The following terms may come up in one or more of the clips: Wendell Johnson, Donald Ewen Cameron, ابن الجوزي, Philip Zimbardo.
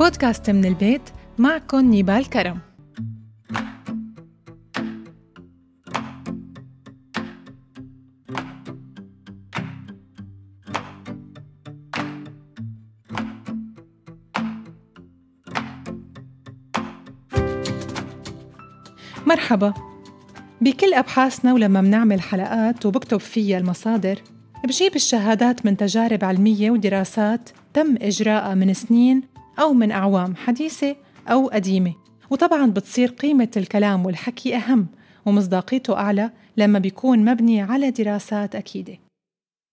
بودكاست من البيت، معكم نيبال كرم. مرحبا. بكل أبحاثنا ولما منعمل حلقات وبكتب فيها المصادر، بجيب الشهادات من تجارب علمية ودراسات تم إجراءها من سنين أو من أعوام حديثة أو قديمة، وطبعاً بتصير قيمة الكلام والحكي أهم ومصداقيته أعلى لما بيكون مبني على دراسات أكيدة.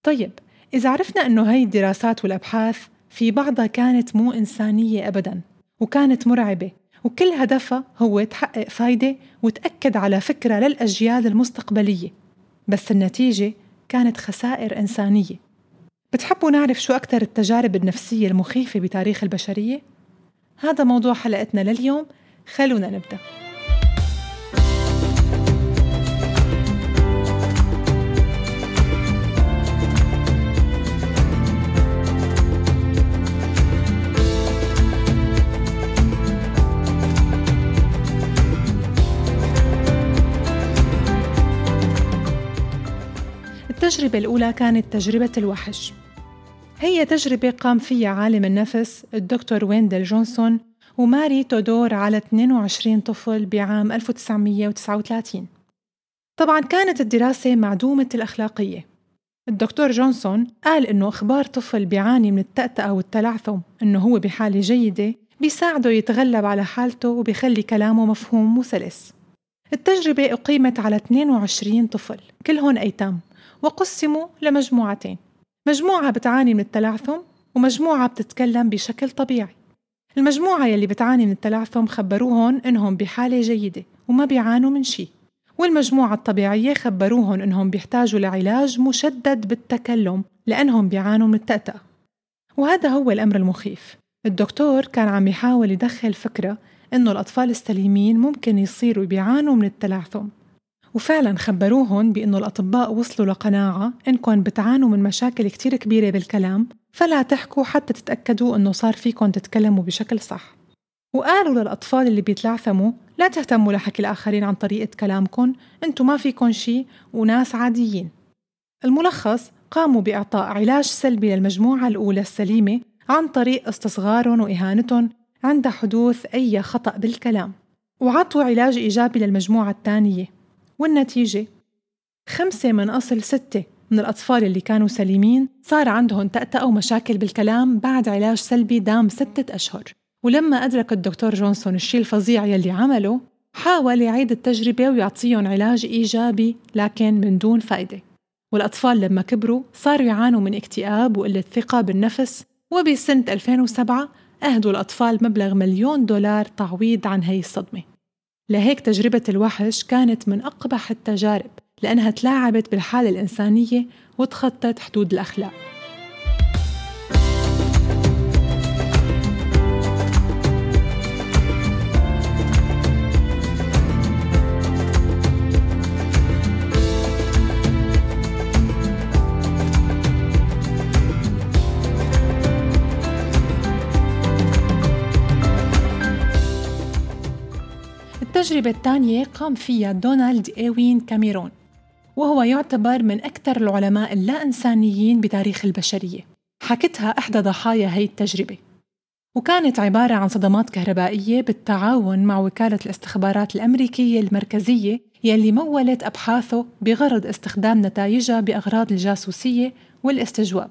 طيب، إذا عرفنا أنه هاي الدراسات والأبحاث في بعضها كانت مو إنسانية أبداً وكانت مرعبة، وكل هدفها هو تحقق فايدة وتأكد على فكرة للأجيال المستقبلية، بس النتيجة كانت خسائر إنسانية، بتحبوا نعرف شو أكتر التجارب النفسية المخيفة بتاريخ البشرية؟ هذا موضوع حلقتنا لليوم، خلونا نبدأ. التجربة الأولى كانت تجربة الوحش. هي تجربة قام فيها عالم النفس الدكتور ويندل جونسون وماري تودور على 22 طفل بعام 1939. طبعاً كانت الدراسة معدومة الأخلاقية. الدكتور جونسون قال إنه إخبار طفل بيعاني من التأتأة والتلعثم إنه هو بحالة جيدة بيساعده يتغلب على حالته وبيخلي كلامه مفهوم وسلس. التجربة أقيمت على 22 طفل كلهم أيتام، وقسموا لمجموعتين، مجموعة بتعاني من التلعثم ومجموعة بتتكلم بشكل طبيعي. المجموعة يلي بتعاني من التلعثم خبروهن إنهم بحالة جيدة وما بيعانوا من شي، والمجموعة الطبيعية خبروهن إنهم بيحتاجوا لعلاج مشدد بالتكلم لأنهم بيعانوا من التأتأة. وهذا هو الأمر المخيف. الدكتور كان عم يحاول يدخل فكرة إنه الأطفال السليمين ممكن يصيروا بيعانوا من التلعثم، وفعلاً خبروهن بأنه الأطباء وصلوا لقناعة إنكم بتعانوا من مشاكل كتير كبيرة بالكلام، فلا تحكوا حتى تتأكدوا أنه صار فيكم تتكلموا بشكل صح. وقالوا للأطفال اللي بيتلعثموا لا تهتموا لحكي الآخرين عن طريقة كلامكم، أنتم ما فيكم شي وناس عاديين. الملخص، قاموا بإعطاء علاج سلبي للمجموعة الأولى السليمة عن طريق استصغارهم وإهانتهم عند حدوث أي خطأ بالكلام، وعطوا علاج إيجابي للمجموعة الثانية. والنتيجة، 5 من أصل 6 من الأطفال اللي كانوا سليمين صار عندهم تأتأة ومشاكل بالكلام بعد علاج سلبي دام 6 أشهر. ولما أدرك الدكتور جونسون الشيء الفظيع يلي عمله، حاول يعيد التجربة ويعطيهم علاج إيجابي لكن من دون فائدة. والأطفال لما كبروا صاروا يعانوا من اكتئاب وقلة ثقة بالنفس، وبسنة 2007 أهدوا الأطفال مبلغ $1,000,000 تعويض عن هاي الصدمة. لهيك تجربة الوحش كانت من أقبح التجارب لأنها تلاعبت بالحالة الإنسانية وتخطت حدود الأخلاق. التجربة الثانية قام فيها دونالد إيوين كاميرون، وهو يعتبر من أكثر العلماء اللا إنسانيين بتاريخ البشرية. حكتها إحدى ضحايا هاي التجربة، وكانت عبارة عن صدمات كهربائية بالتعاون مع وكالة الاستخبارات الأمريكية المركزية يلي مولت أبحاثه بغرض استخدام نتائجها بأغراض الجاسوسية والاستجواب.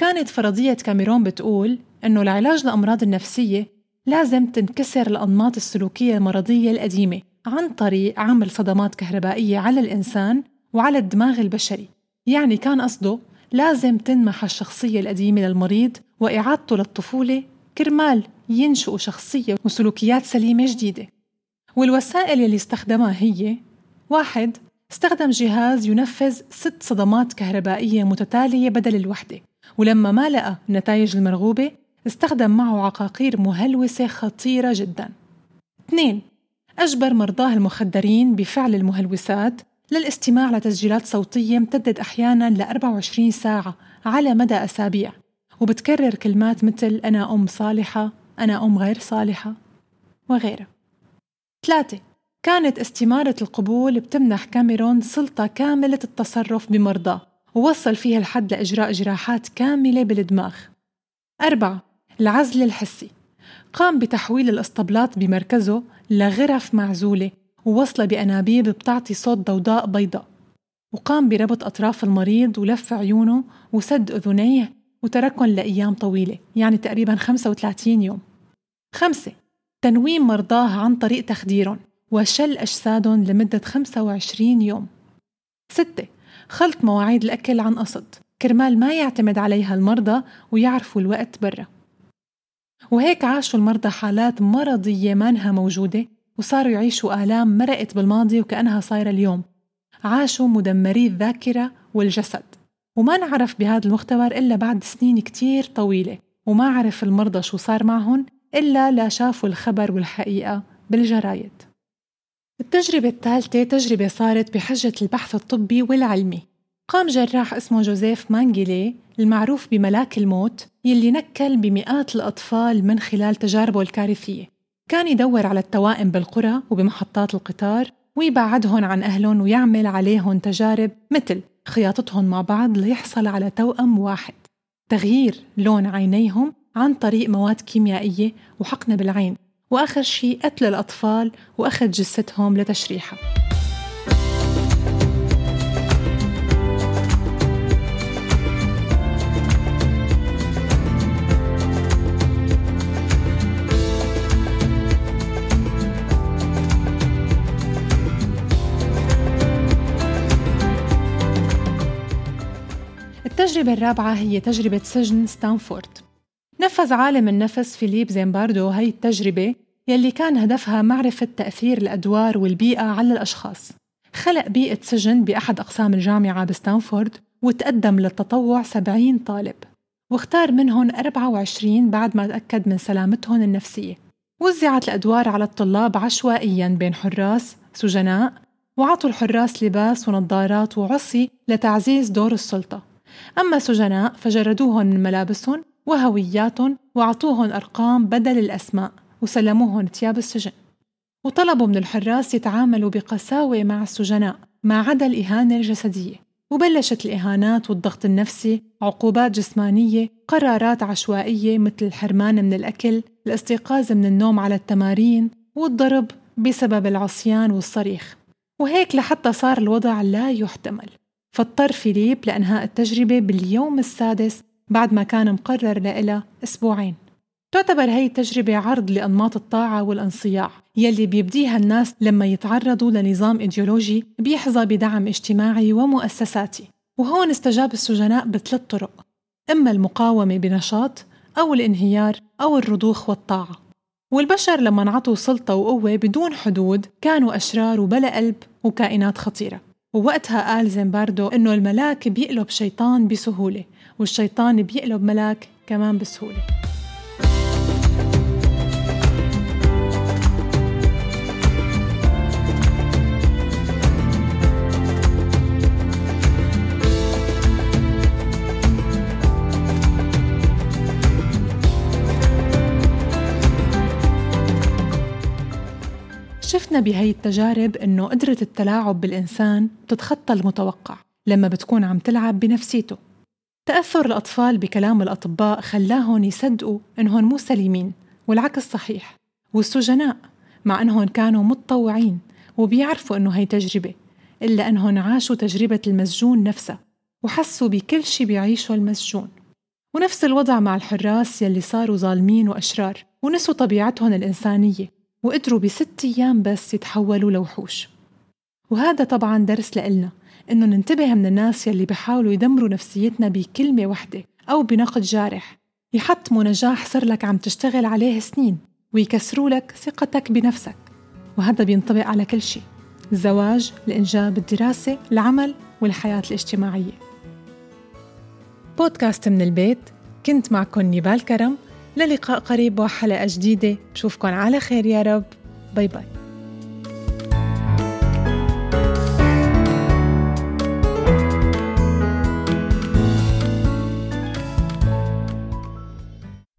كانت فرضية كاميرون بتقول إنه العلاج لأمراض النفسية لازم تنكسر الأنماط السلوكية المرضية القديمة عن طريق عمل صدمات كهربائية على الإنسان وعلى الدماغ البشري. يعني كان قصده لازم تنمح الشخصية القديمة للمريض وإعادته للطفولة كرمال ينشئوا شخصية وسلوكيات سليمة جديدة. والوسائل يلي استخدمها هي: 1. استخدم جهاز ينفذ 6 صدمات كهربائية متتالية بدل الوحدة، ولما ما لقى النتائج المرغوبة استخدم معه عقاقير مهلوسة خطيرة جداً. 2. أجبر مرضاه المخدرين بفعل المهلوسات للاستماع لتسجيلات صوتية امتدت أحياناً ل24 ساعة على مدى أسابيع، وبتكرر كلمات مثل أنا أم صالحة، أنا أم غير صالحة وغيره. 3. كانت استمارة القبول بتمنح كاميرون سلطة كاملة التصرف بمرضاه، ووصل فيها الحد لإجراء جراحات كاملة بالدماغ. 4. العزل الحسي، قام بتحويل الاسطبلات بمركزه لغرف معزولة ووصله بأنابيب بتعطي صوت ضوضاء بيضاء، وقام بربط أطراف المريض ولف عيونه وسد أذنيه وتركهم لأيام طويلة، يعني تقريباً 35 يوم. 5. تنويم مرضاه عن طريق تخديرهم وشل أجسادهم لمدة 25 يوم. 6. خلط مواعيد الأكل عن قصد كرمال ما يعتمد عليها المرضى ويعرفوا الوقت برا. وهيك عاشوا المرضى حالات مرضية مانها موجودة، وصاروا يعيشوا آلام مرقت بالماضي وكأنها صايرة اليوم. عاشوا مدمري الذاكرة والجسد، وما نعرف بهذا المختبر إلا بعد سنين كتير طويلة، وما عرف المرضى شو صار معهم إلا لا شافوا الخبر والحقيقة بالجرايد. التجربة الثالثة تجربة صارت بحجة البحث الطبي والعلمي. قام جراح اسمه جوزيف مانجيلي المعروف بملاك الموت، يلي نكل بمئات الأطفال من خلال تجاربه الكارثية. كان يدور على التوائم بالقرى وبمحطات القطار ويبعدهم عن أهلهم ويعمل عليهم تجارب مثل خياطتهم مع بعض ليحصل على توأم واحد، تغيير لون عينيهم عن طريق مواد كيميائية وحقن بالعين، وآخر شيء قتل الأطفال وأخذ جثتهم لتشريحها. التجربة الرابعة هي تجربة سجن ستانفورد. نفذ عالم النفس فيليب زيمباردو هاي التجربة يلي كان هدفها معرفة تأثير الأدوار والبيئة على الأشخاص. خلق بيئة سجن بأحد أقسام الجامعة بستانفورد وتقدم للتطوع 70 طالب، واختار منهم 24 بعد ما تأكد من سلامتهم النفسية. وزعت الأدوار على الطلاب عشوائياً بين حراس سجناء، وعطوا الحراس لباس ونظارات وعصي لتعزيز دور السلطة. أما سجناء فجردوهم من ملابسهم وهوياتهم وعطوهم أرقام بدل الأسماء وسلموهم ثياب السجن، وطلبوا من الحراس يتعاملوا بقساوة مع السجناء ما عدا الإهانة الجسدية. وبلشت الإهانات والضغط النفسي، عقوبات جسمانية، قرارات عشوائية مثل الحرمان من الأكل، الاستيقاظ من النوم على التمارين، والضرب بسبب العصيان والصريخ. وهيك لحتى صار الوضع لا يحتمل، فاضطر فيليب لإنهاء التجربة باليوم السادس بعد ما كان مقرر لها أسبوعين. تعتبر هاي التجربة عرض لأنماط الطاعة والانصياع يلي بيبديها الناس لما يتعرضوا لنظام إيديولوجي بيحظى بدعم اجتماعي ومؤسساتي. وهون استجاب السجناء بثلاث طرق، إما المقاومة بنشاط أو الانهيار أو الرضوخ والطاعة. والبشر لما انعطوا سلطة وقوة بدون حدود كانوا أشرار وبلا قلب وكائنات خطيرة. ووقتها قال زيمباردو إنه الملاك بيقلب شيطان بسهولة، والشيطان بيقلب ملاك كمان بسهولة. شفنا بهاي التجارب إنه قدرة التلاعب بالإنسان بتتخطى المتوقع لما بتكون عم تلعب بنفسيته. تأثر الأطفال بكلام الأطباء خلاهم يصدقوا إنهم مو سليمين، والعكس صحيح. والسجناء مع إنهم كانوا متطوعين وبيعرفوا إنه هاي تجربة، إلا إنهم عاشوا تجربة المسجون نفسها وحسوا بكل شي بيعيشه المسجون. ونفس الوضع مع الحراس يلي صاروا ظالمين وأشرار ونسوا طبيعتهم الإنسانية، وقدروا بست أيام بس يتحولوا لوحوش. وهذا طبعاً درس لإلنا، إنه ننتبه من الناس يلي بحاولوا يدمروا نفسيتنا بكلمة واحدة أو بنقد جارح، يحطموا نجاح صار لك عم تشتغل عليه سنين ويكسروا لك ثقتك بنفسك. وهذا بينطبق على كل شيء، الزواج، الإنجاب، الدراسة، العمل، والحياة الاجتماعية. بودكاست من البيت، كنت معكم نيبال كرم. للقاء قريب وحلقة جديدة، بشوفكن على خير يا رب. باي باي.